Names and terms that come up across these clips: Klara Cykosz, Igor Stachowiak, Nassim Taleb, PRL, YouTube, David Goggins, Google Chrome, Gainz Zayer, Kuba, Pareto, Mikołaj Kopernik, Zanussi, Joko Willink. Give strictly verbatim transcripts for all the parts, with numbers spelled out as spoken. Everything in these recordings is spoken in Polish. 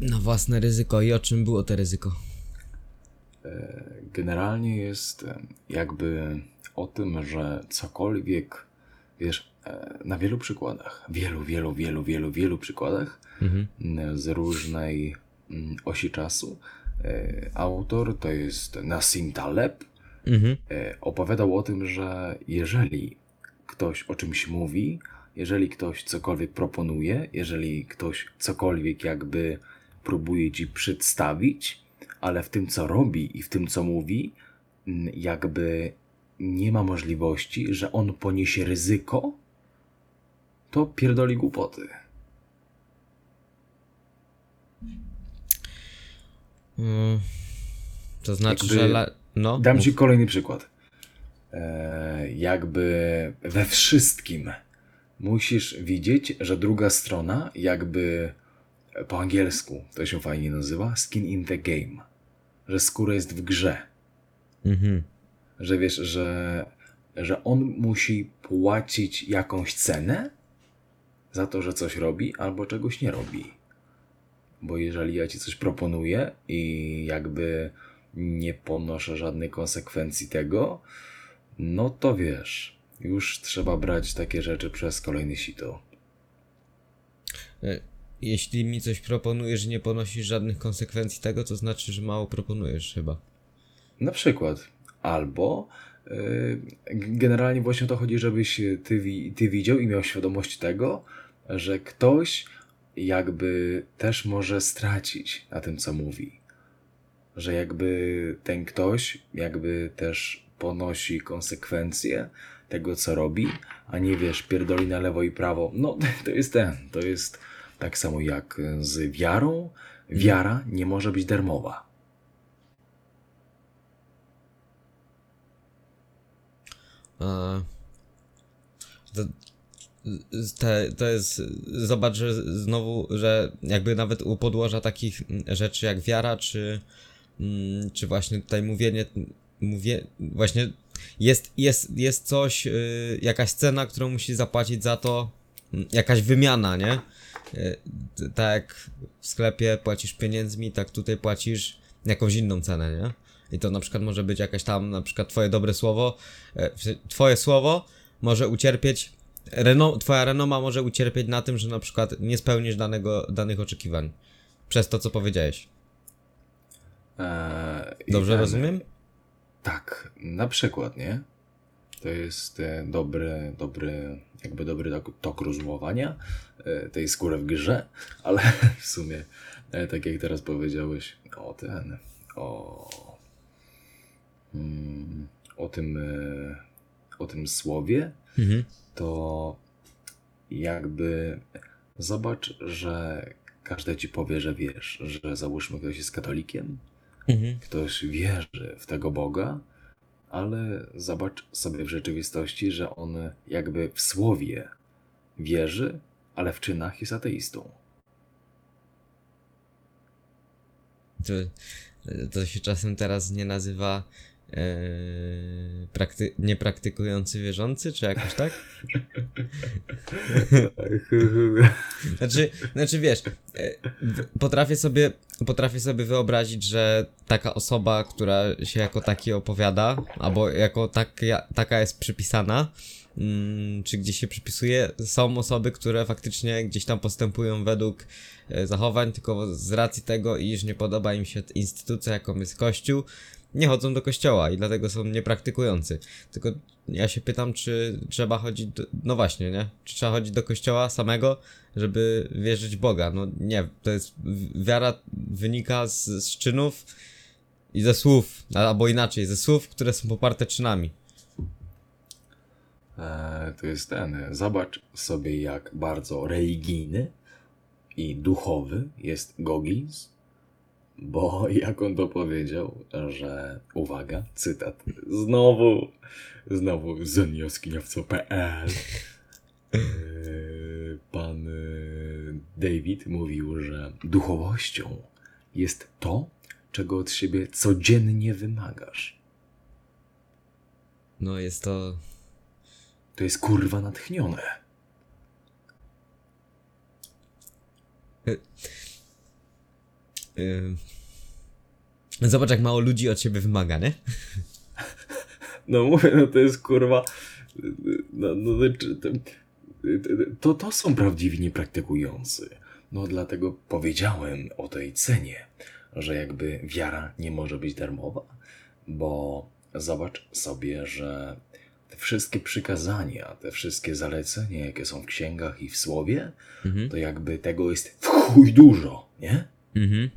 Na własne ryzyko. I o czym było to ryzyko? Generalnie jest jakby o tym, że cokolwiek, wiesz, na wielu przykładach, wielu, wielu, wielu, wielu, wielu przykładach mhm. z różnej osi czasu, autor, to jest Nassim Taleb, mhm. opowiadał o tym, że jeżeli ktoś o czymś mówi, jeżeli ktoś cokolwiek proponuje, jeżeli ktoś cokolwiek jakby próbuje ci przedstawić, ale w tym co robi i w tym co mówi, jakby nie ma możliwości, że on poniesie ryzyko, to pierdoli głupoty. Hmm. To znaczy, jakby, że... La... No, dam mów. Ci kolejny przykład. E, jakby we wszystkim musisz widzieć, że druga strona jakby po angielsku, to się fajnie nazywa, skin in the game. Że skóra jest w grze. Mhm. Że wiesz, że, że on musi płacić jakąś cenę za to, że coś robi albo czegoś nie robi. Bo jeżeli ja ci coś proponuję i jakby nie ponoszę żadnej konsekwencji tego, no to wiesz, już trzeba brać takie rzeczy przez kolejne sito. Jeśli mi coś proponujesz i nie ponosisz żadnych konsekwencji tego, to znaczy, że mało proponujesz chyba. Na przykład. Albo yy, generalnie właśnie o to chodzi, żebyś ty, ty widział i miał świadomość tego, że ktoś jakby też może stracić na tym, co mówi. Że jakby ten ktoś jakby też ponosi konsekwencje tego, co robi, a nie wiesz, pierdoli na lewo i prawo. No to jest ten, to jest tak samo jak z wiarą. Wiara nie może być darmowa. A, to, te, to jest, zobacz, że znowu, że jakby nawet u podłoża takich rzeczy jak wiara, czy, mm, czy właśnie tutaj mówienie, mówię, właśnie jest, jest, jest coś, yy, jakaś cena, którą musi zapłacić za to, yy, jakaś wymiana, nie? Yy, t, tak jak w sklepie płacisz pieniędzmi, tak tutaj płacisz jakąś inną cenę, nie? I to na przykład może być jakaś tam, na przykład twoje dobre słowo, twoje słowo może ucierpieć, reno, twoja renoma może ucierpieć na tym, że na przykład nie spełnisz danego, danych oczekiwań przez to, co powiedziałeś. Eee, Dobrze ten, rozumiem? Tak, na przykład, nie? To jest dobry, dobry, jakby dobry tok, tok rozumowania tej skóry w grze, ale w sumie, tak jak teraz powiedziałeś, o ten, o... O tym, o tym słowie, mhm. to jakby zobacz, że każdy ci powie, że wiesz, że załóżmy ktoś jest katolikiem, mhm. ktoś wierzy w tego Boga, ale zobacz sobie w rzeczywistości, że on jakby w słowie wierzy, ale w czynach jest ateistą. To, to się czasem teraz nie nazywa Yy, prakty- niepraktykujący wierzący, czy jakoś tak? znaczy, znaczy wiesz, potrafię sobie, potrafię sobie wyobrazić, że taka osoba, która się jako taki opowiada, albo jako tak, taka jest przypisana, mm, czy gdzieś się przypisuje, są osoby, które faktycznie gdzieś tam postępują według zachowań, tylko z racji tego, iż nie podoba im się instytucja, jaką jest Kościół, nie chodzą do kościoła i dlatego są niepraktykujący. Tylko ja się pytam, czy trzeba chodzić do... No właśnie, nie? Czy trzeba chodzić do kościoła samego, żeby wierzyć w Boga? No nie, to jest... Wiara wynika z, z czynów i ze słów, albo inaczej, ze słów, które są poparte czynami. Eee, to jest ten... Zobacz sobie, jak bardzo religijny i duchowy jest Goggins. Bo jak on to powiedział, że uwaga, cytat, znowu, znowu z jaskiniowco kropka p l pan David mówił, że duchowością jest to, czego od siebie codziennie wymagasz. No jest to... To jest kurwa natchnione. Yy... Zobacz, jak mało ludzi od siebie wymaga, nie? No mówię, no to jest kurwa... No, no, to, to są prawdziwi niepraktykujący. No dlatego powiedziałem o tej cenie, że jakby wiara nie może być darmowa, bo zobacz sobie, że te wszystkie przykazania, te wszystkie zalecenia, jakie są w księgach i w słowie, mhm. to jakby tego jest w chuj dużo, nie? Mhm.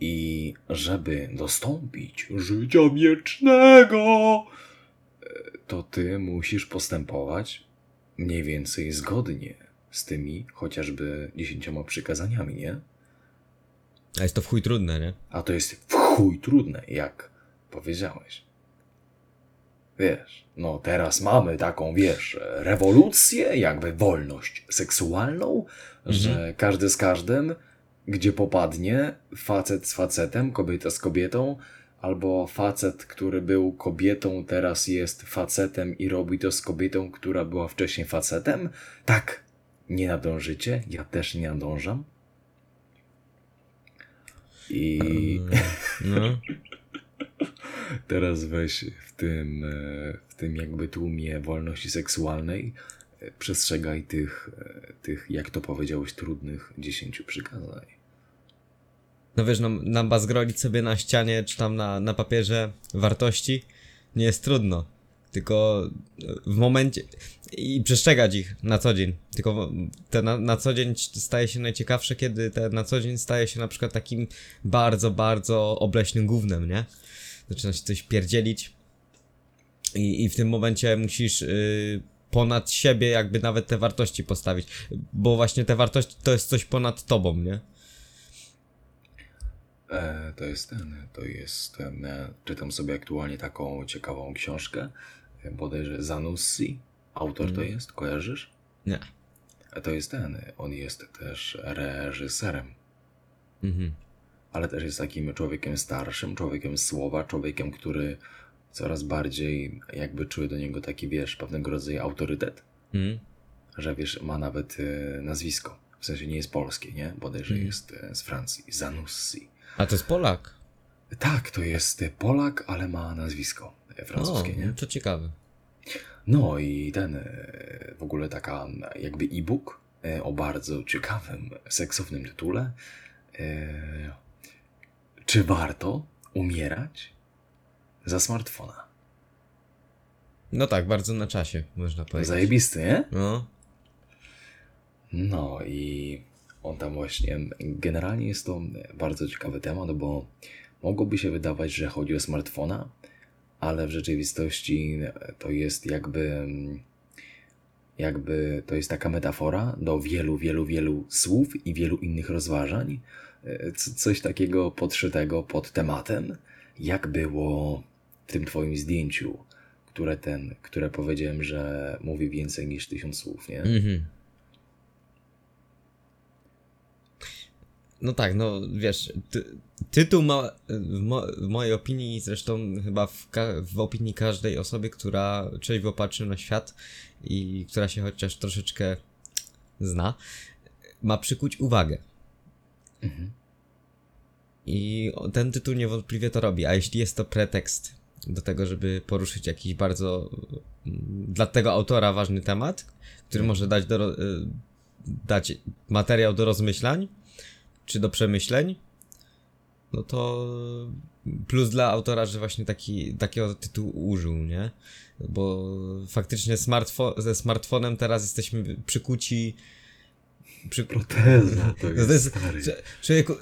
I żeby dostąpić życia wiecznego, to ty musisz postępować mniej więcej zgodnie z tymi chociażby dziesięcioma przykazaniami, nie? A jest to w chuj trudne, nie? A to jest w chuj trudne, jak powiedziałeś. Wiesz, no teraz mamy taką, wiesz, rewolucję, jakby wolność seksualną, mhm. że każdy z każdym, gdzie popadnie, facet z facetem, kobieta z kobietą, albo facet, który był kobietą, teraz jest facetem i robi to z kobietą, która była wcześniej facetem. Tak, nie nadążycie, ja też nie nadążam. I... No. Teraz weź w tym, w tym jakby tłumie wolności seksualnej przestrzegaj tych, tych, jak to powiedziałeś, trudnych dziesięciu przykazań. No wiesz, nam, nam bazgrolić sobie na ścianie czy tam na, na papierze wartości nie jest trudno, tylko w momencie... i przestrzegać ich na co dzień, tylko te na, na co dzień staje się najciekawsze, kiedy te na co dzień staje się na przykład takim bardzo, bardzo obleśnym gównem, nie? Zaczyna się coś pierdzielić i, i w tym momencie musisz yy, ponad siebie jakby nawet te wartości postawić, bo właśnie te wartości to jest coś ponad tobą, nie? E, to jest ten, to jest ten, ja czytam sobie aktualnie taką ciekawą książkę, bodajże Zanussi, autor mm. to jest, kojarzysz? Nie. A to jest ten, on jest też reżyserem. Mhm. Ale też jest takim człowiekiem starszym, człowiekiem słowa, człowiekiem, który coraz bardziej jakby czuje do niego taki, wiesz, pewnego rodzaju autorytet, mm. że wiesz, ma nawet y, nazwisko, w sensie nie jest polskie, nie? Bodajże mm. jest y, z Francji, Zanussi. A to jest Polak? Tak, to jest Polak, ale ma nazwisko francuskie, o, nie? To ciekawe. No i ten, y, w ogóle taka jakby e-book y, o bardzo ciekawym, seksownym tytule, y, czy warto umierać za smartfona? No tak, bardzo na czasie, można powiedzieć. Zajebisty, nie? No. No i on tam właśnie... Generalnie jest to bardzo ciekawy temat, bo mogłoby się wydawać, że chodzi o smartfona, ale w rzeczywistości to jest jakby... Jakby to jest taka metafora do wielu, wielu, wielu słów i wielu innych rozważań. Coś takiego podszytego pod tematem, jak było w tym twoim zdjęciu, które ten, które powiedziałem, że mówi więcej niż tysiąc słów, nie? Mm-hmm. No tak, no wiesz, ty, tytuł ma, w, mo, w mojej opinii, zresztą chyba w, ka- w opinii każdej osoby, która trzeźwo patrzy na świat i która się chociaż troszeczkę zna, ma przykuć uwagę. Mhm. I ten tytuł niewątpliwie to robi, a jeśli jest to pretekst do tego, żeby poruszyć jakiś bardzo dla tego autora ważny temat, który może dać, do, dać materiał do rozmyślań czy do przemyśleń, no to plus dla autora, że właśnie taki, takiego tytułu użył, nie? Bo faktycznie smartfo- ze smartfonem teraz jesteśmy przykuci. Przy... Proteza to jest, to jest stary. Człowieku,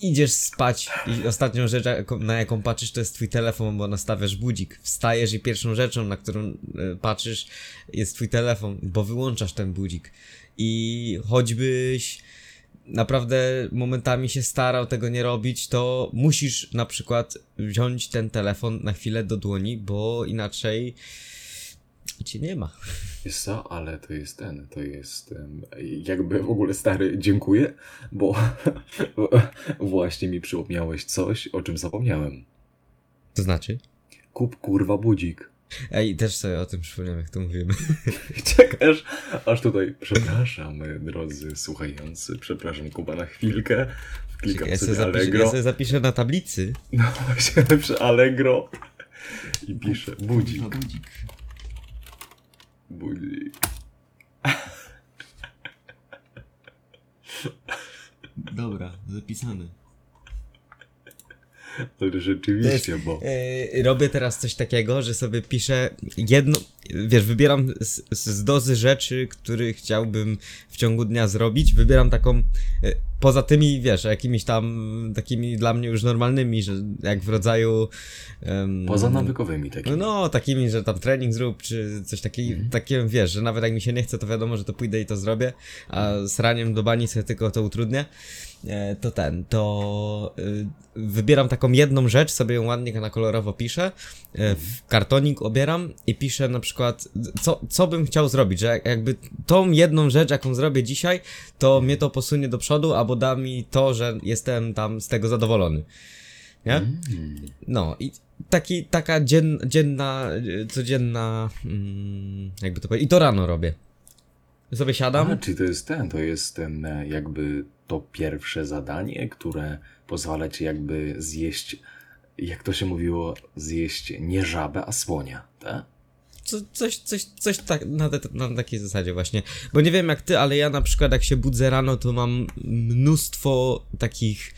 idziesz spać i ostatnią rzecz, na jaką patrzysz, to jest twój telefon, bo nastawiasz budzik. Wstajesz i pierwszą rzeczą, na którą patrzysz, jest twój telefon, bo wyłączasz ten budzik. I choćbyś naprawdę momentami się starał tego nie robić, to musisz na przykład wziąć ten telefon na chwilę do dłoni, bo inaczej... Cię nie ma. Wiesz co, ale to jest ten, to jest jakby w ogóle stary, dziękuję, bo właśnie mi przypomniałeś coś, o czym zapomniałem. To znaczy? Kup kurwa budzik. Ej, też sobie o tym przypomniałem, jak to mówimy. Czekasz, aż tutaj, przepraszam, drodzy słuchający, przepraszam Kuba na chwilkę. Klikam ja sobie, sobie Allegro. Ja sobie zapiszę na tablicy. No właśnie, przy Allegro. I piszę budzik. Budzik. Budzik. Dobra, zapisany. Ale rzeczywiście, jest, bo... Yy, robię teraz coś takiego, że sobie piszę jedno... Wiesz, wybieram z, z dozy rzeczy, które chciałbym w ciągu dnia zrobić. Wybieram taką... Yy, poza tymi, wiesz, jakimiś tam takimi dla mnie już normalnymi, że jak w rodzaju... Yy, poza nawykowymi takimi. No, takimi, że tam trening zrób, czy coś takiego. Mm. Takie, wiesz, że nawet jak mi się nie chce, to wiadomo, że to pójdę i to zrobię. A z raniem do bani sobie tylko to utrudnię. To ten, to wybieram taką jedną rzecz, sobie ją ładnie na kolorowo piszę, w kartonik obieram i piszę na przykład, co, co bym chciał zrobić, że jakby tą jedną rzecz, jaką zrobię dzisiaj, to mnie to posunie do przodu, albo da mi to, że jestem tam z tego zadowolony, nie? No i taki, taka dzien, dzienna, codzienna, jakby to powiedzieć, i to rano robię. Sobie siadam. A, czyli to jest ten, to jest ten jakby to pierwsze zadanie, które pozwala ci jakby zjeść, jak to się mówiło, zjeść nie żabę, a słonia, tak? Co, coś, coś, coś tak, na, te, na takiej zasadzie właśnie, bo nie wiem jak ty, ale ja na przykład jak się budzę rano, to mam mnóstwo takich,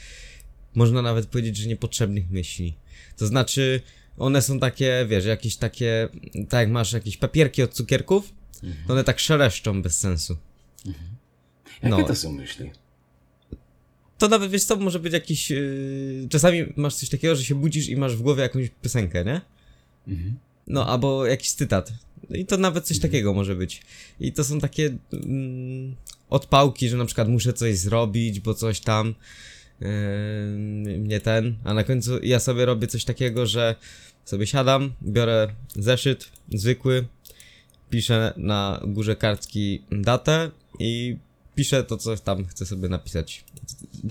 można nawet powiedzieć, że niepotrzebnych myśli, to znaczy one są takie, wiesz, jakieś takie, tak jak masz jakieś papierki od cukierków, to one tak szeleszczą bez sensu. Mhm. Jakie no. to są myśli? To nawet, wiesz co, może być jakiś... Yy... Czasami masz coś takiego, że się budzisz i masz w głowie jakąś piosenkę, nie? Mhm. No, albo jakiś cytat. I to nawet coś mhm. takiego może być. I to są takie yy, odpałki, że na przykład muszę coś zrobić, bo coś tam... Yy, nie ten. A na końcu ja sobie robię coś takiego, że sobie siadam, biorę zeszyt zwykły, piszę na górze kartki datę i piszę to, co tam chcę sobie napisać.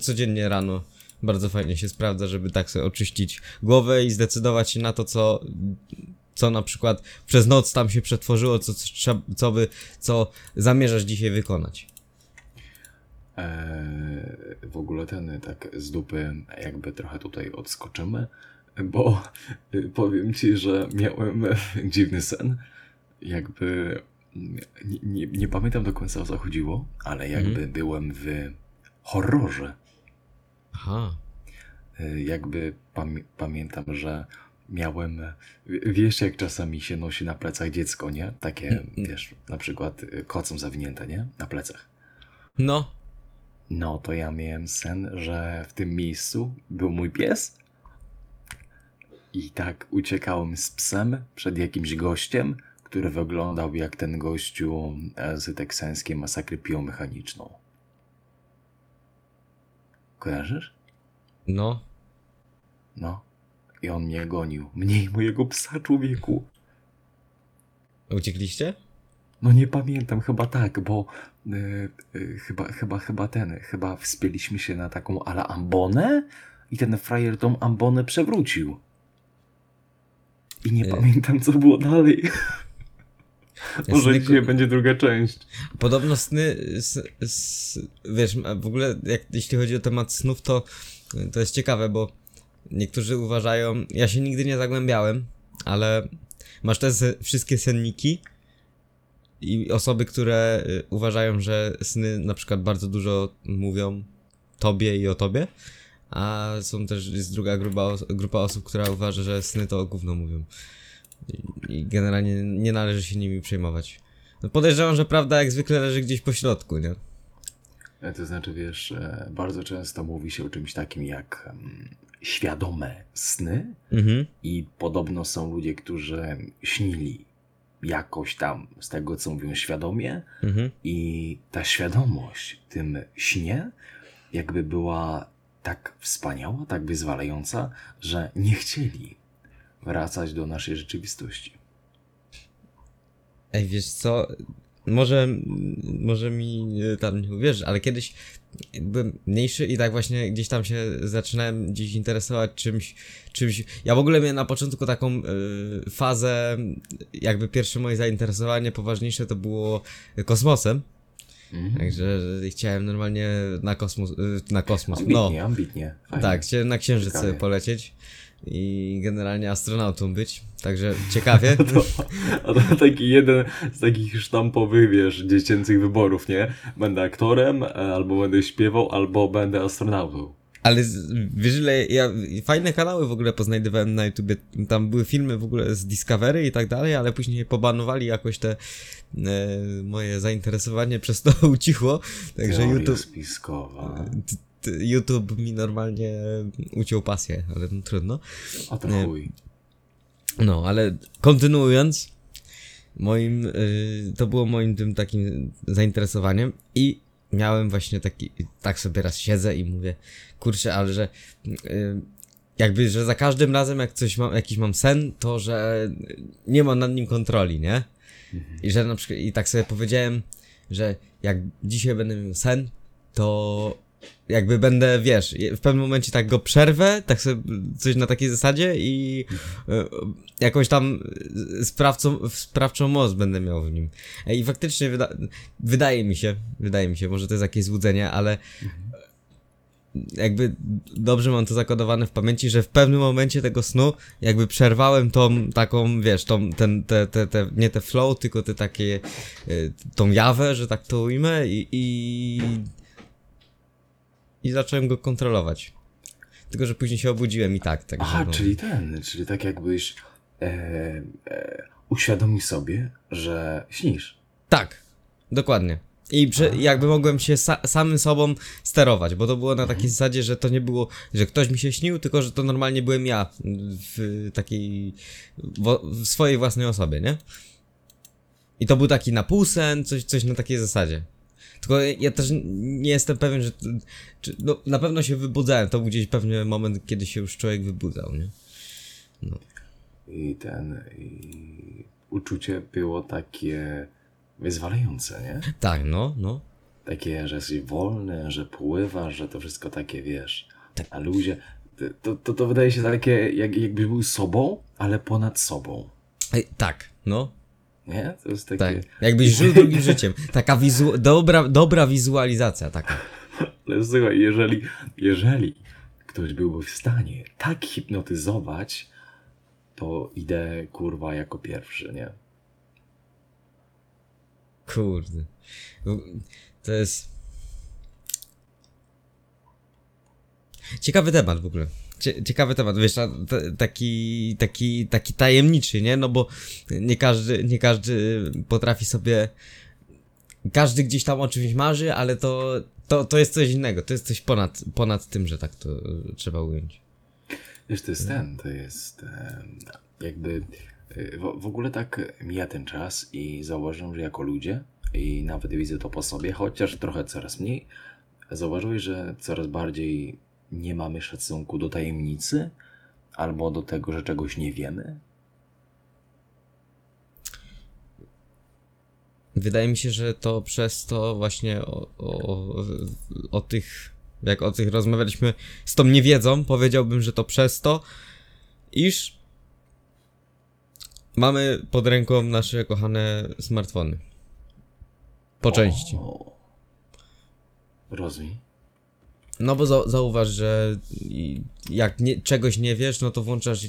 Codziennie rano bardzo fajnie się sprawdza, żeby tak sobie oczyścić głowę i zdecydować się na to, co, co na przykład przez noc tam się przetworzyło, co, co, co, by, co zamierzasz dzisiaj wykonać. Eee, w ogóle ten tak z dupy jakby trochę tutaj odskoczymy, bo powiem ci, że miałem dziwny sen. Jakby nie, nie, nie pamiętam do końca, o co chodziło, ale jakby mm. byłem w horrorze. Aha. Jakby pami- pamiętam, że miałem, wiesz jak czasami się nosi na plecach dziecko, nie? Takie, mm. wiesz, na przykład kocą zawinięte, nie? Na plecach. No. No, to ja miałem sen, że w tym miejscu był mój pies i tak uciekałem z psem przed jakimś gościem, który wyglądał jak ten gościu z teksańskiej masakry biomechaniczną. Kojarzysz? No. No. I on mnie gonił. Mnie i mojego psa, człowieku. Uciekliście? No nie pamiętam, chyba tak, bo yy, yy, chyba, chyba, chyba ten, chyba wspięliśmy się na taką ala ambonę i ten frajer tą ambonę przewrócił. I nie yy. pamiętam, co było dalej. Ja Może sny... dzisiaj będzie druga część. Podobno sny, s, s, wiesz, w ogóle jak, jeśli chodzi o temat snów, to, to jest ciekawe, bo niektórzy uważają, ja się nigdy nie zagłębiałem, ale masz te wszystkie senniki i osoby, które uważają, że sny na przykład bardzo dużo mówią tobie i o tobie, a są też, jest druga grupa, grupa osób, która uważa, że sny to o gówno mówią. I generalnie nie należy się nimi przejmować. No podejrzewam, że prawda jak zwykle leży gdzieś po środku, nie? To znaczy, wiesz, bardzo często mówi się o czymś takim jak świadome sny mhm. i podobno są ludzie, którzy śnili jakoś tam z tego, co mówią świadomie mhm. i ta świadomość w tym śnie jakby była tak wspaniała, tak wyzwalająca, że nie chcieli wracać do naszej rzeczywistości. Ej, wiesz co, Może, może mi tam nie uwierzysz, ale kiedyś byłem mniejszy i tak właśnie gdzieś tam się zaczynałem gdzieś interesować czymś, czymś. Ja w ogóle miałem na początku taką y, fazę, jakby pierwsze moje zainteresowanie poważniejsze to było kosmosem. Mm-hmm. Także chciałem normalnie na kosmos, na kosmos, ambitnie, no. ambitnie. Fajnie. Tak, chciałem na Księżyc ciekawie polecieć i generalnie astronautą być, także ciekawie. To, a to taki jeden z takich sztampowych, wiesz, dziecięcych wyborów, nie? Będę aktorem, albo będę śpiewał, albo będę astronautą. Ale wiesz, ile ja fajne kanały w ogóle poznajdywałem na YouTubie, tam były filmy w ogóle z Discovery i tak dalej, ale później pobanowali jakoś te e, moje zainteresowanie, przez to ucichło, także teoria YouTube spiskowa. T, t, YouTube mi normalnie uciął pasję, ale no, trudno. A to chuj. No, ale kontynuując, moim, y, to było moim tym takim zainteresowaniem i miałem właśnie taki, tak sobie raz siedzę i mówię, kurczę, ale że yy, jakby, że za każdym razem jak coś mam, jakiś mam sen, to że nie mam nad nim kontroli, nie? Mhm. I że na przykład, i tak sobie powiedziałem, że jak dzisiaj będę miał sen, to jakby będę, wiesz, w pewnym momencie tak go przerwę, tak sobie coś na takiej zasadzie i y, jakąś tam sprawcą, sprawczą moc będę miał w nim. I faktycznie wyda- wydaje mi się, wydaje mi się, może to jest jakieś złudzenie, ale jakby dobrze mam to zakodowane w pamięci, że w pewnym momencie tego snu jakby przerwałem tą taką, wiesz, tą, ten, te, te, te, nie te flow, tylko te takie, tą jawę, że tak to ujmę i... i... I zacząłem go kontrolować. Tylko że później się obudziłem i tak. tak Aha, no. czyli ten, czyli tak jakbyś e, e, uświadomił sobie, że śnisz. Tak, dokładnie. I prze, jakby mogłem się sa, samym sobą sterować, bo to było na takiej mhm. zasadzie, że to nie było, że ktoś mi się śnił, tylko że to normalnie byłem ja w takiej, w, w swojej własnej osobie, nie? I to był taki na półsen, coś, coś na takiej zasadzie. Tylko ja też nie jestem pewien, że... Czy, no, na pewno się wybudzałem. To był gdzieś pewnie moment, kiedy się już człowiek wybudzał, nie? No. I ten... I uczucie było takie wyzwalające, nie? Tak, no, no. Takie, że jesteś wolny, że pływasz, że to wszystko takie, wiesz... Tak. A ludzie... To, to, to wydaje się takie, jak, jakbyś był sobą, ale ponad sobą. Ej, tak, no. Nie? To jest takie... Tak. Jakbyś żył drugim życiem. Taka wizu... dobra, dobra wizualizacja taka. Ale słuchaj, jeżeli, jeżeli ktoś byłby w stanie tak hipnotyzować, to idę, kurwa, jako pierwszy, nie? Kurde. To jest... Ciekawy temat w ogóle. Ciekawy temat, wiesz, taki, taki, taki tajemniczy, nie? No bo nie każdy, nie każdy potrafi sobie, każdy gdzieś tam o czymś marzy, ale to, to, to jest coś innego, to jest coś ponad, ponad tym, że tak to trzeba ująć. Wiesz, to jest ten, to jest jakby, w, w ogóle tak mija ten czas i zauważyłem, że jako ludzie, i nawet widzę to po sobie, chociaż trochę coraz mniej, zauważyłeś, że coraz bardziej nie mamy szacunku do tajemnicy albo do tego, że czegoś nie wiemy? Wydaje mi się, że to przez to właśnie o, o, o tych, jak o tych rozmawialiśmy z tą niewiedzą, powiedziałbym, że to przez to, iż mamy pod ręką nasze kochane smartfony. Po części. O, rozumiem. No bo za- zauważ, że jak nie, czegoś nie wiesz, no to włączasz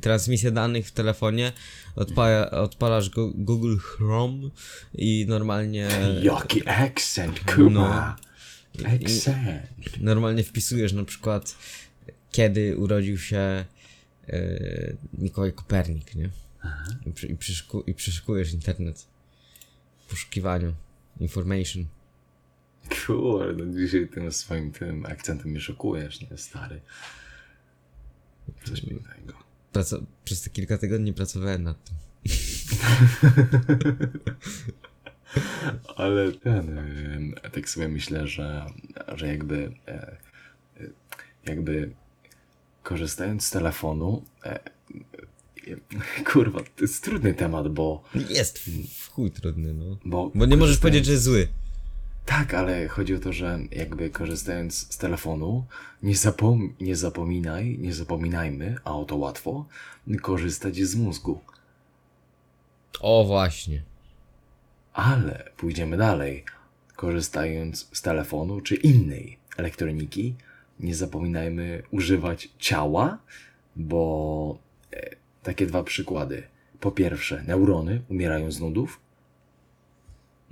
transmisję danych w telefonie, odpa- odpalasz go- Google Chrome i normalnie... Jaki accent, Kuba! No, accent! Normalnie wpisujesz na przykład, kiedy urodził się yy, Mikołaj Kopernik, nie? Aha. I, przy- i, przyszuku- i przyszykujesz internet w poszukiwaniu information. Kurde, no dzisiaj tym swoim tym akcentem mnie szokujesz, nie, stary. Coś pięknego. Praca- Przez te kilka tygodni pracowałem nad tym. Ale ten, tak sobie myślę, że, że jakby, jakby korzystając z telefonu, Kurwa, to jest trudny temat, bo... Jest w chuj trudny, no. Bo, bo nie możesz powiedzieć, że jest zły. Tak, ale chodzi o to, że jakby korzystając z telefonu, nie, zapom nie zapominaj, nie zapominajmy, a o to łatwo, korzystać z mózgu. O właśnie. Ale pójdziemy dalej. Korzystając z telefonu czy innej elektroniki, nie zapominajmy używać ciała, bo e, takie dwa przykłady. Po pierwsze, neurony umierają z nudów,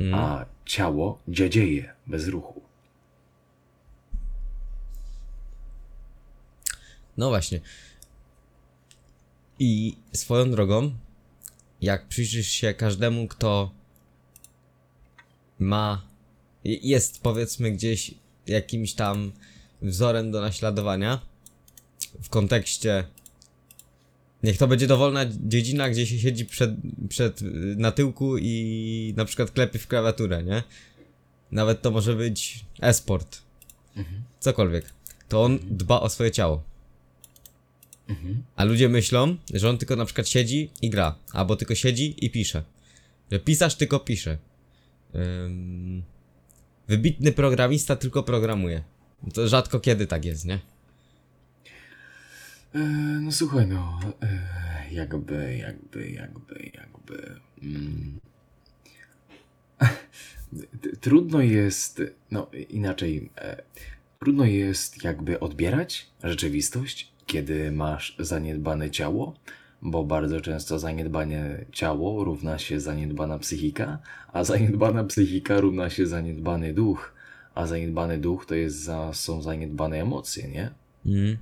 mm. a ciało dziadzieje bez ruchu. No właśnie. I swoją drogą, jak przyjrzysz się każdemu, kto ma, jest powiedzmy gdzieś jakimś tam wzorem do naśladowania w kontekście, niech to będzie dowolna dziedzina, gdzie się siedzi przed, przed na tyłku i na przykład klepie w klawiaturę, nie? Nawet to może być e-sport, mhm. cokolwiek. To on mhm. dba o swoje ciało. Mhm. A ludzie myślą, że on tylko na przykład siedzi i gra, albo tylko siedzi i pisze. Że pisarz tylko pisze. Um, wybitny programista tylko programuje. To rzadko kiedy tak jest, nie? E, no słuchaj, no e, jakby, jakby, jakby, jakby mm. Trudno jest, no inaczej e, trudno jest jakby odbierać rzeczywistość, kiedy masz zaniedbane ciało, bo bardzo często zaniedbane ciało równa się zaniedbana psychika, a zaniedbana psychika równa się zaniedbany duch, a zaniedbany duch to jest za, są zaniedbane emocje, nie? Mm.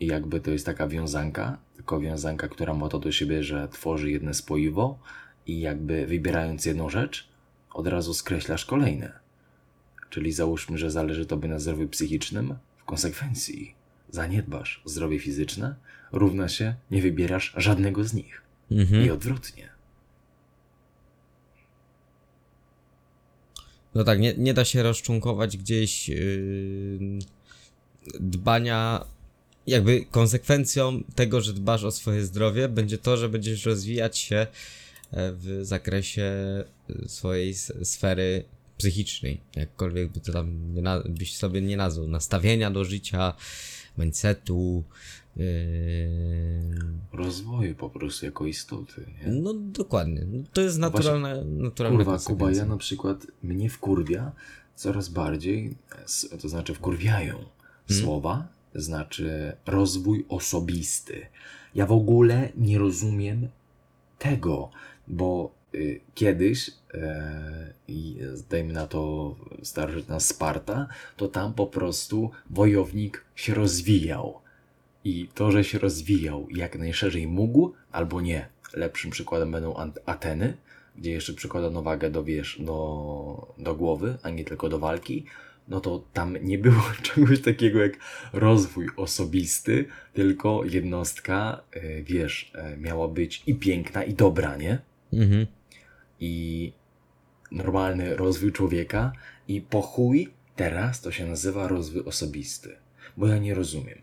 I jakby to jest taka wiązanka, tylko wiązanka, która ma to do siebie, że tworzy jedne spoiwo i jakby wybierając jedną rzecz, od razu skreślasz kolejne. Czyli załóżmy, że zależy tobie na zdrowiu psychicznym, w konsekwencji zaniedbasz zdrowie fizyczne, równa się, nie wybierasz żadnego z nich. Mhm. I odwrotnie. No tak, nie, nie da się rozczłonkować gdzieś yy, dbania, jakby konsekwencją tego, że dbasz o swoje zdrowie, będzie to, że będziesz rozwijać się w zakresie swojej sfery psychicznej, jakkolwiek by to tam nie na, byś sobie nie nazwał, nastawienia do życia, mindsetu, yy... rozwoju po prostu jako istoty, nie? No dokładnie, to jest naturalne, Właśnie, naturalne kurwa, Kuba, ja na przykład, mnie wkurwia coraz bardziej, to znaczy wkurwiają hmm. słowa, znaczy rozwój osobisty. Ja w ogóle nie rozumiem tego, bo kiedyś, e, dajmy na to starożytna Sparta, to tam po prostu wojownik się rozwijał. I to, że się rozwijał jak najszerzej mógł, albo nie. Lepszym przykładem będą Ateny, gdzie jeszcze przykładano wagę do, wiesz, do, do głowy, a nie tylko do walki. No to tam nie było czegoś takiego jak rozwój osobisty, tylko jednostka, e, wiesz, e, miała być i piękna, i dobra, nie? Mhm. I normalny rozwój człowieka i po chuj teraz to się nazywa rozwój osobisty, bo ja nie rozumiem.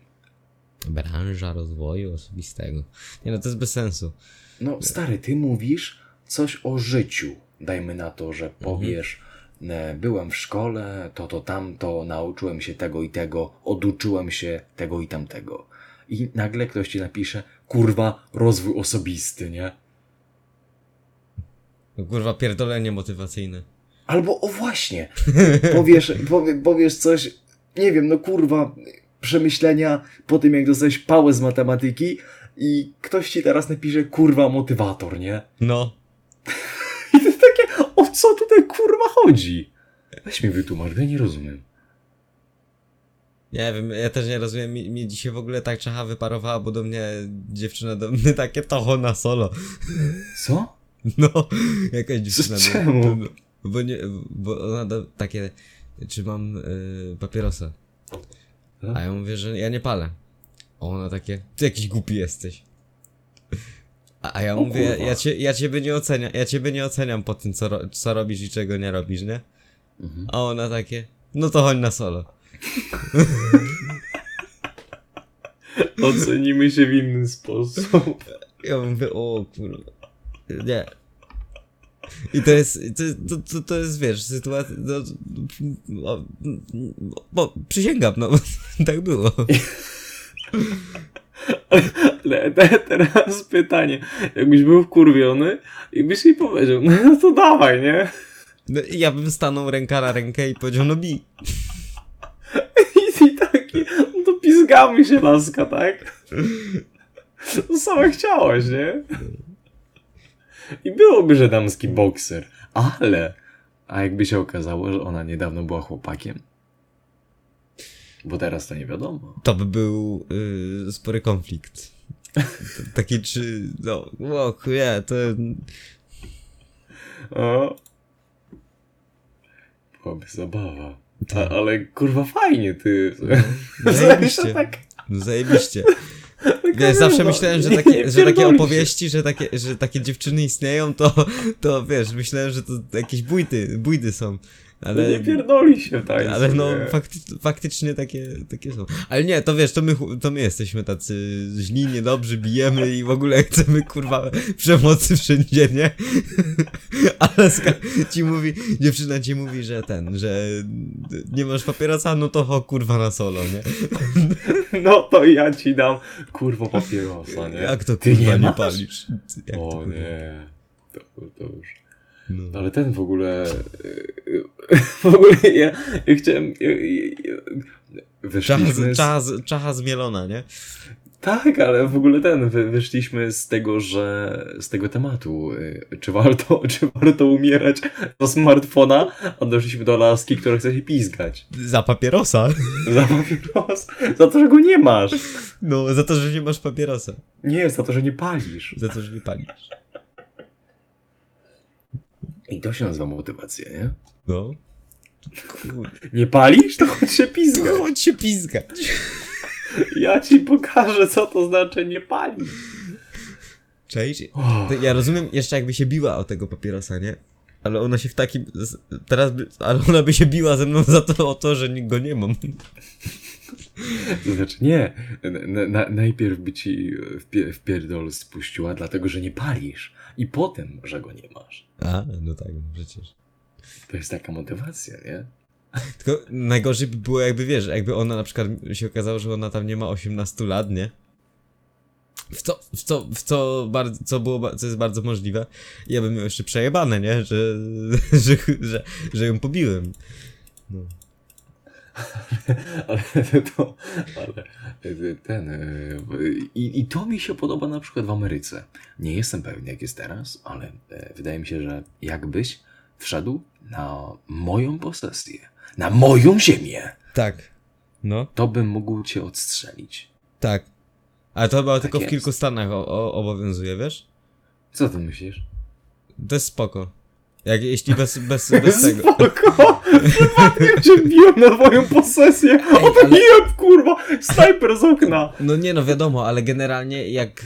Branża rozwoju osobistego. Nie no, to jest bez sensu. No stary, ty mówisz coś o życiu. Dajmy na to, że powiesz, mhm. byłem w szkole, to to tamto, nauczyłem się tego i tego, oduczyłem się tego i tamtego. I nagle ktoś ci napisze, kurwa, rozwój osobisty, nie? Kurwa, pierdolenie motywacyjne. Albo, o właśnie, powiesz, powie, powiesz coś, nie wiem, no kurwa, przemyślenia po tym, jak dostałeś pałę z matematyki i ktoś ci teraz napisze, kurwa, motywator, nie? No. I to jest takie, o co tutaj, kurwa, chodzi? Weź mi wytłumacz, ja nie rozumiem. Nie wiem, ja też nie rozumiem, mi, mi dzisiaj w ogóle tak czacha wyparowała, bo do mnie dziewczyna do mnie takie toho na solo. Co? No, jakaś dziewczyna. Czemu? Bo, bo, nie, bo ona da takie, czy mam y, papierosa? A ja mówię, że ja nie palę. A ona takie, ty jakiś głupi jesteś. A, a ja o, mówię, ja, ja, cię, ja ciebie nie oceniam, ja ciebie nie oceniam po tym, co, ro, co robisz i czego nie robisz, nie? Mhm. A ona takie, no to chodź na solo. Ocenimy się w inny sposób. Ja mówię, o kurwa, nie. I to jest, to, to, to, to jest, wiesz, sytuacja, no, no, bo przysięgam, no, tak było. Ale teraz pytanie, jakbyś był wkurwiony i byś jej powiedział, no to dawaj, nie? No, ja bym stanął ręka na rękę i powiedział, no bij. I, i taki, no to pizgamy się, laska, tak? To samo chciałeś, nie? I byłoby, że damski bokser, ale... A jakby się okazało, że ona niedawno była chłopakiem? Bo teraz to nie wiadomo. To by był y, spory konflikt. Taki czy... No, o chuje, to... O. Byłaby zabawa. Ta, ale kurwa fajnie, ty... No, zajebiście. Tak... No, zajebiście. Wiesz, zawsze myślałem, że takie, nie, nie że takie opowieści, że takie, że takie dziewczyny istnieją, to, to wiesz, myślałem, że to jakieś bójdy, bójdy są. Ale, nie pierdoli się w tańcu. Ale no, fakty, faktycznie takie, takie są. Ale nie, to wiesz, to my, to my jesteśmy tacy źli, niedobrzy, bijemy i w ogóle chcemy, kurwa, przemocy wszędzie, nie? Ale ci mówi, dziewczyna ci mówi, że ten, że nie masz papierosa, no to ho, kurwa, na solo, nie? No to ja ci dam, kurwa, papierosa, nie? Jak to, kurwa, Ty nie, nie palisz? Jak o to, kurwa? Nie, to, to już... No. Ale ten w ogóle, w ogóle ja, ja chciałem, ja, ja, czas, z... czas, czacha zmielona, nie? Tak, ale w ogóle ten, wyszliśmy z tego, że, z tego tematu, czy warto, czy warto umierać do smartfona, a doszliśmy do laski, która chce się pizgać. Za papierosa. Za papierosa. Za to, że go nie masz. No, za to, że nie masz papierosa. Nie, za to, że nie palisz. Za to, że nie palisz. I to się nazywa motywacja, nie? No. Kurde. Nie palisz? To chodź się pizgać. Chodź się pizgać. Ja ci pokażę, co to znaczy nie palić. Cześć. Oh. Ja rozumiem jeszcze, jakby się biła o tego papierosa, nie? Ale ona się w takim... Teraz by... Ale ona by się biła ze mną za to, o to, że go nie mam. To znaczy nie. Na, na, najpierw by ci w pierdol spuściła, dlatego że nie palisz. I potem, że go nie masz. A, no tak, przecież. To jest taka motywacja, nie? Tylko najgorzej by było, jakby wiesz, jakby ona na przykład się okazało, że ona tam nie ma osiemnaście lat, nie? W co, w co, w co, bardzo, co, było, co jest bardzo możliwe. Ja bym miał jeszcze przejebane, nie? Że, że, że, że ją pobiłem. No. Ale, ale to, ale ten, i, i to mi się podoba na przykład w Ameryce. Nie jestem pewien, jak jest teraz, ale wydaje mi się, że jakbyś wszedł na moją posesję, na moją ziemię, tak, no, to bym mógł cię odstrzelić. Tak, ale to chyba tak tylko jest. W kilku stanach o, o, obowiązuje, wiesz? Co ty myślisz? To jest spoko. Jak, jeśli bez, bez, bez tego. Spoko! Prywatnie cię biją na moją posesję! O to ale... jeb, kurwa! Snajper z okna! No nie, no wiadomo, ale generalnie jak...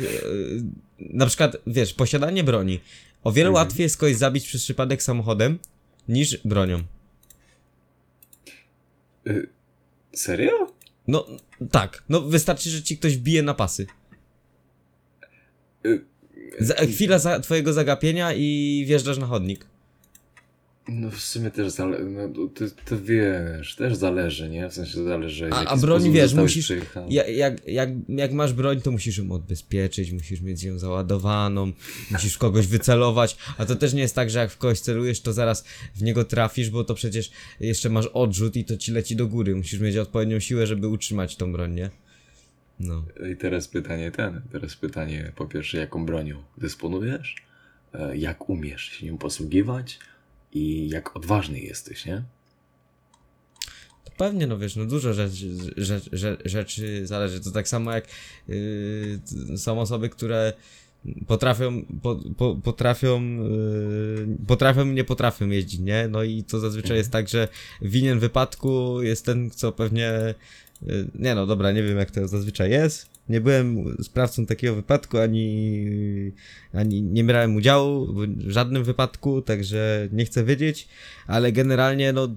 Na przykład, wiesz, posiadanie broni. O wiele mhm. łatwiej jest kogoś zabić przez przypadek samochodem, niż bronią. Y- serio? No, tak. No wystarczy, że ci ktoś bije na pasy. Y- za, chwila za, twojego zagapienia i wjeżdżasz na chodnik. No w sumie też zależy, no to, to wiesz, też zależy, nie? W sensie zależy... A, a broń, wiesz, musisz, ja, jak, jak, jak masz broń, to musisz ją odbezpieczyć, musisz mieć ją załadowaną, musisz kogoś wycelować, a to też nie jest tak, że jak w kogoś celujesz, to zaraz w niego trafisz, bo to przecież jeszcze masz odrzut i to ci leci do góry, musisz mieć odpowiednią siłę, żeby utrzymać tą broń, nie? No. I teraz pytanie ten, teraz pytanie po pierwsze, jaką bronią dysponujesz, jak umiesz się nią posługiwać, i jak odważny jesteś, nie? To pewnie, no wiesz, no dużo rzeczy, rzecz, rzecz, rzeczy zależy. To tak samo jak yy, są osoby, które potrafią, po, po, potrafią, yy, potrafią, nie potrafią jeździć, nie? No i to zazwyczaj jest tak, że winien wypadku jest ten, co pewnie... Yy, nie no, dobra, nie wiem jak to zazwyczaj jest. Nie byłem sprawcą takiego wypadku, ani, ani nie brałem udziału w żadnym wypadku, także nie chcę wiedzieć, ale generalnie no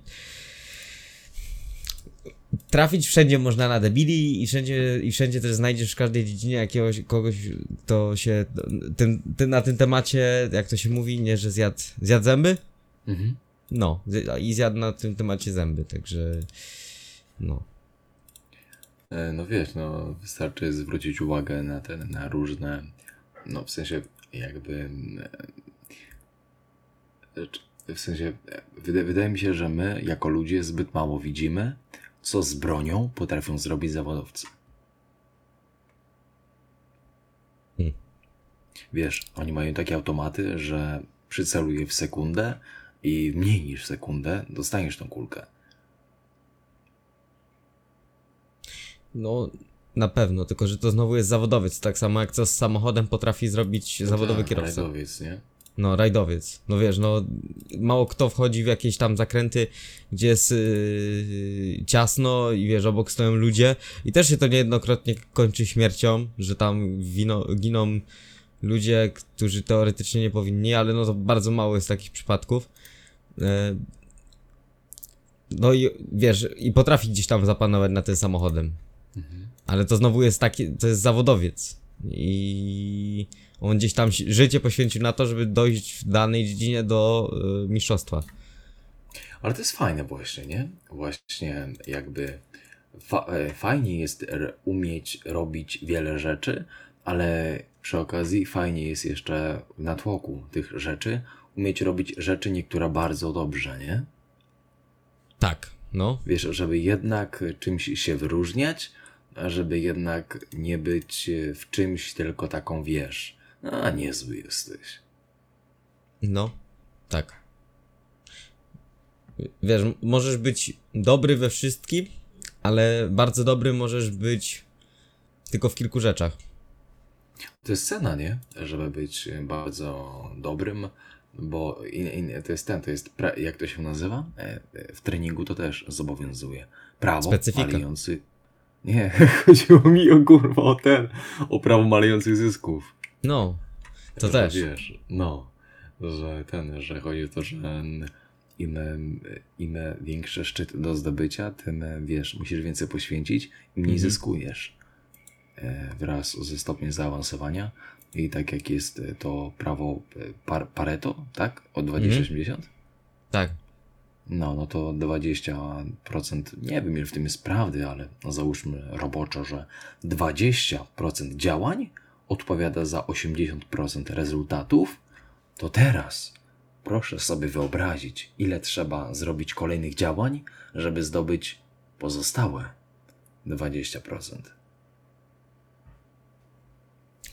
trafić wszędzie można na debili i wszędzie, i wszędzie też znajdziesz w każdej dziedzinie jakiegoś kogoś, kto się ten, ten, na tym temacie, jak to się mówi, nie, że zjadł, zjadł zęby? Mhm. No, i zjadł na tym temacie zęby, także no. No wiesz, no wystarczy zwrócić uwagę na te, na różne, no w sensie jakby, w sensie wydaje, wydaje mi się, że my jako ludzie zbyt mało widzimy, co z bronią potrafią zrobić zawodowcy. Hmm. Wiesz, oni mają takie automaty, że przyceluje w sekundę i mniej niż sekundę dostaniesz tą kulkę. No, na pewno, tylko że to znowu jest zawodowiec, tak samo jak co z samochodem potrafi zrobić no zawodowy tak, kierowca. Rajdowiec, nie? No, rajdowiec. No wiesz, no mało kto wchodzi w jakieś tam zakręty, gdzie jest yy, ciasno i wiesz, obok stoją ludzie i też się to niejednokrotnie kończy śmiercią, że tam wino, giną ludzie, którzy teoretycznie nie powinni, ale no to bardzo mało jest takich przypadków. Yy, no i wiesz, i potrafi gdzieś tam zapanować nad tym samochodem. Mhm. Ale to znowu jest taki, to jest zawodowiec i on gdzieś tam życie poświęcił na to, żeby dojść w danej dziedzinie do y, mistrzostwa. Ale to jest fajne właśnie, nie? Właśnie jakby fa- fajnie jest r- umieć robić wiele rzeczy, ale przy okazji fajnie jest jeszcze w natłoku tych rzeczy umieć robić rzeczy niektóre bardzo dobrze, nie? Tak. No. Wiesz, żeby jednak czymś się wyróżniać, żeby jednak nie być w czymś tylko taką, wiesz, a niezły jesteś. No, tak. Wiesz, możesz być dobry we wszystkim, ale bardzo dobry możesz być tylko w kilku rzeczach. To jest cena, nie? Żeby być bardzo dobrym, bo in, in, to jest ten, to jest, pra, jak to się nazywa? W treningu to też zobowiązuje. Prawo Specyfika. malejący... Nie, chodziło mi o kurwa, o ten, o prawo malejących zysków. No, to że też. Wiesz, no, że ten, że chodzi o to, że im, im większy szczyt do zdobycia, tym wiesz, musisz więcej poświęcić, im mniej mm-hmm. zyskujesz wraz ze stopniem zaawansowania. I tak jak jest to prawo par- Pareto, tak? Od dwadzieścia osiemdziesiąt? Mm. Tak. No, no to dwadzieścia procent, nie wiem ile w tym jest prawdy, ale no załóżmy roboczo, że dwadzieścia procent działań odpowiada za osiemdziesiąt procent rezultatów, to teraz proszę sobie wyobrazić, ile trzeba zrobić kolejnych działań, żeby zdobyć pozostałe dwadzieścia procent.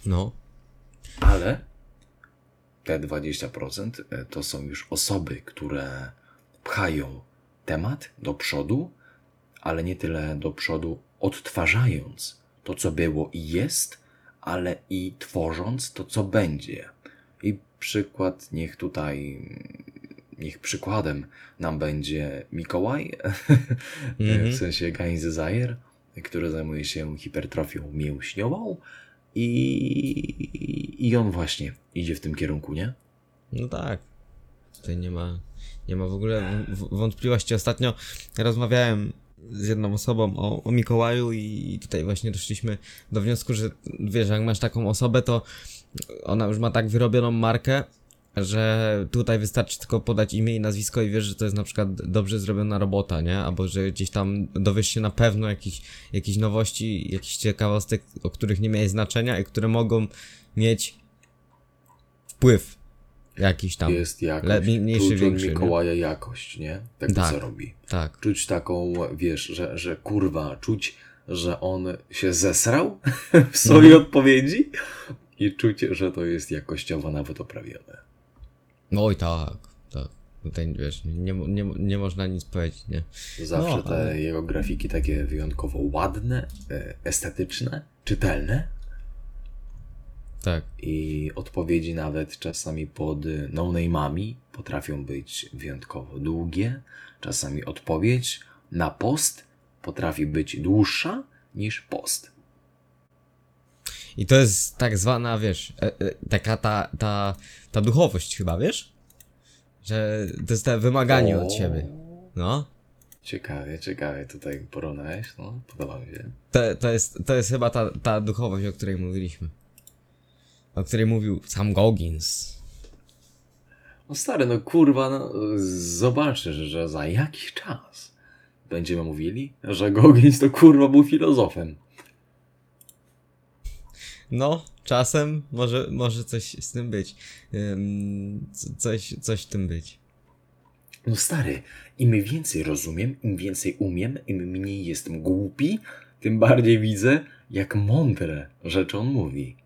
No. Ale te dwadzieścia procent to są już osoby, które pchają temat do przodu, ale nie tyle do przodu odtwarzając to, co było i jest, ale i tworząc to, co będzie. I przykład niech tutaj, niech przykładem nam będzie Mikołaj, mm-hmm. w sensie Gainz Zayer, który zajmuje się hipertrofią mięśniową, I, I on właśnie idzie w tym kierunku, nie? No tak. Tutaj nie ma, nie ma w ogóle wątpliwości. Ostatnio rozmawiałem z jedną osobą o, o Mikołaju i tutaj właśnie doszliśmy do wniosku, że wiesz, jak masz taką osobę, to ona już ma tak wyrobioną markę, że tutaj wystarczy tylko podać imię i nazwisko i wiesz, że to jest na przykład dobrze zrobiona robota, nie? Albo że gdzieś tam dowiesz się na pewno jakichś jakich nowości, jakichś ciekawostek, o których nie miałeś znaczenia i które mogą mieć wpływ jakiś tam. Jest jakość, le- mniejszy, czuć większy, Mikołaja nie? Jakość, nie? Tego tak, co robi. Tak. Czuć taką, wiesz, że, że kurwa, czuć, że on się zesrał w swojej no. odpowiedzi i czuć, że to jest jakościowo nawet oprawione. No i tak, tak. Tutaj, wiesz, nie, nie, nie można nic powiedzieć, nie? Zawsze no, te ale... jego grafiki takie wyjątkowo ładne, estetyczne, czytelne. Tak. I odpowiedzi nawet czasami pod no-name'ami potrafią być wyjątkowo długie. Czasami odpowiedź na post potrafi być dłuższa niż post. I to jest tak zwana, wiesz, taka ta, ta, ta duchowość chyba, wiesz? Że to jest te wymaganie o... od siebie, no. Ciekawie, ciekawie tutaj porównałeś, no, podoba mi się. To, to, jest, to jest chyba ta, ta duchowość, o której mówiliśmy. O której mówił sam Goggins. No stary, no kurwa, no, zobaczysz, że za jakiś czas będziemy mówili, że Goggins to kurwa był filozofem. No, czasem może, może coś z tym być. Coś, coś w tym być. No stary, im więcej rozumiem, im więcej umiem, im mniej jestem głupi, tym bardziej widzę, jak mądre rzeczy on mówi.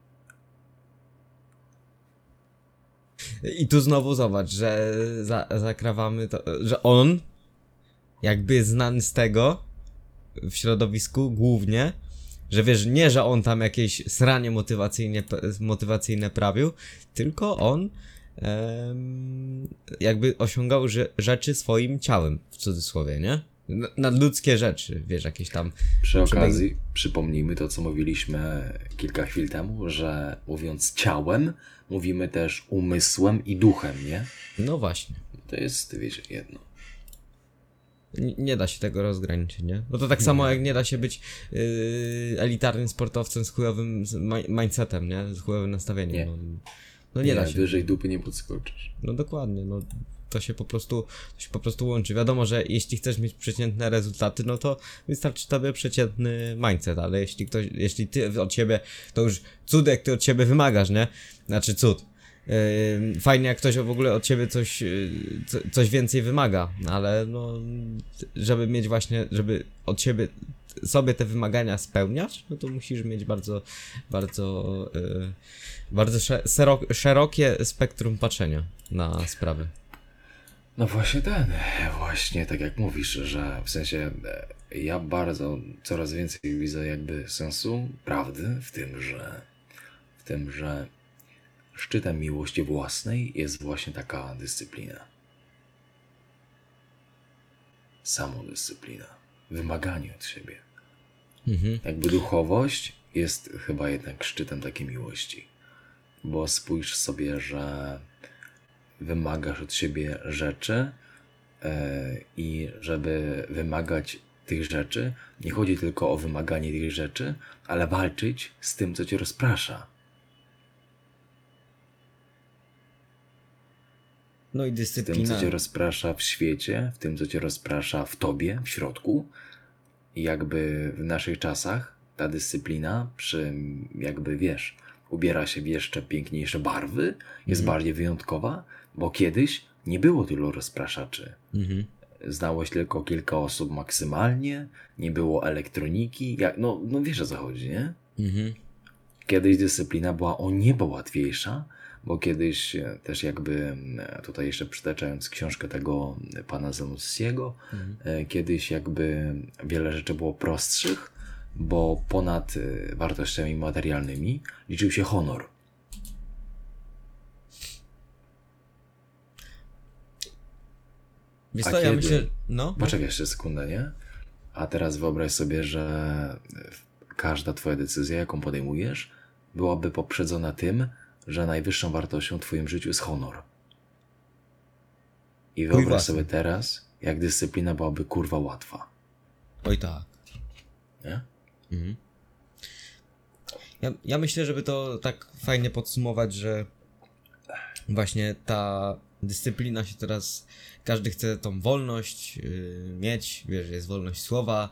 I tu znowu zobacz, że za, zakrawamy to, że on jakby jest znany z tego w środowisku głównie, że wiesz, nie, że on tam jakieś sranie motywacyjne, motywacyjne prawił, tylko on em, jakby osiągał że, rzeczy swoim ciałem, w cudzysłowie, nie? Nadludzkie rzeczy, wiesz, jakieś tam... Przy okazji przybęg... przypomnijmy to, co mówiliśmy kilka chwil temu, że mówiąc ciałem, mówimy też umysłem i duchem, nie? No właśnie. To jest, wiecie, jedno. Nie, nie da się tego rozgraniczyć, nie? No to tak samo nie. Jak nie da się być yy, elitarnym sportowcem z chujowym z ma- mindsetem, nie? Z chujowym nastawieniem. Nie. No, no nie, nie da się. Wyżej dupy nie podskoczysz. No dokładnie, no... To się po prostu, to się po prostu łączy. Wiadomo, że jeśli chcesz mieć przeciętne rezultaty, no to wystarczy tobie przeciętny mindset, ale jeśli ktoś, jeśli ty od siebie, to już cud, jak ty od siebie wymagasz, nie? Znaczy cud. Yy, fajnie, jak ktoś w ogóle od ciebie coś, yy, co, coś więcej wymaga, ale no, żeby mieć właśnie, żeby od siebie, sobie te wymagania spełniać, no to musisz mieć bardzo, bardzo, yy, bardzo szerok, szerokie spektrum patrzenia na sprawy. No właśnie ten, właśnie tak jak mówisz, że w sensie ja bardzo coraz więcej widzę jakby sensu, prawdy w tym, że w tym, że szczytem miłości własnej jest właśnie taka dyscyplina. Samodyscyplina, wymaganie od siebie. Mhm. Jakby duchowość jest chyba jednak szczytem takiej miłości, bo spójrz sobie, że wymagasz od siebie rzeczy yy, i żeby wymagać tych rzeczy, nie chodzi tylko o wymaganie tych rzeczy, ale walczyć z tym, co cię rozprasza. No i dyscyplina. Z tym, co cię rozprasza w świecie, w tym, co cię rozprasza w tobie, w środku. I jakby w naszych czasach ta dyscyplina przy, jakby wiesz, ubiera się w jeszcze piękniejsze barwy, jest mhm. bardziej wyjątkowa, bo kiedyś nie było tylu rozpraszaczy. Mhm. Znałeś tylko kilka osób maksymalnie, nie było elektroniki, jak, no, no wiesz o co chodzi, nie? Mhm. Kiedyś dyscyplina była o niebo łatwiejsza, bo kiedyś też jakby, tutaj jeszcze przytaczając książkę tego pana Zanussiego, mhm. kiedyś jakby wiele rzeczy było prostszych, bo ponad wartościami materialnymi liczył się honor. Wiesz co, ja myślę, no. Poczekaj jeszcze sekundę, nie? A teraz wyobraź sobie, że każda twoja decyzja, jaką podejmujesz, byłaby poprzedzona tym, że najwyższą wartością w twoim życiu jest honor. I wyobraź sobie teraz, jak dyscyplina byłaby kurwa łatwa. Oj tak. Nie? Mhm. Ja, ja myślę, żeby to tak fajnie podsumować, że właśnie ta dyscyplina się teraz, każdy chce tą wolność yy, mieć, wiesz, jest wolność słowa,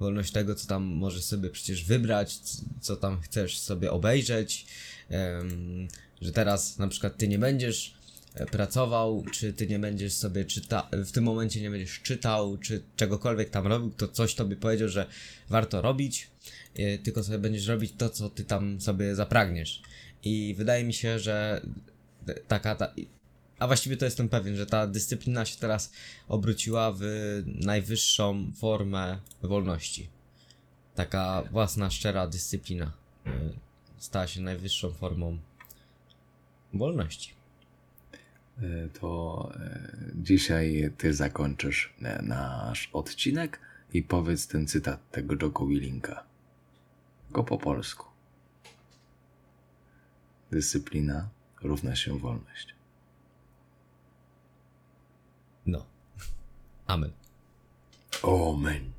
wolność tego, co tam możesz sobie przecież wybrać, co, co tam chcesz sobie obejrzeć, yy, że teraz na przykład ty nie będziesz pracował, czy ty nie będziesz sobie czytał, w tym momencie nie będziesz czytał, czy czegokolwiek tam robił, to coś tobie powiedział, że warto robić, yy, tylko sobie będziesz robić to, co ty tam sobie zapragniesz. I wydaje mi się, że taka ta... A właściwie to jestem pewien, że ta dyscyplina się teraz obróciła w najwyższą formę wolności. Taka własna, szczera dyscyplina stała się najwyższą formą wolności. To dzisiaj ty zakończysz nasz odcinek i powiedz ten cytat tego Joko Willinka. Go po polsku. Dyscyplina równa się wolność. No. Amen. Amen.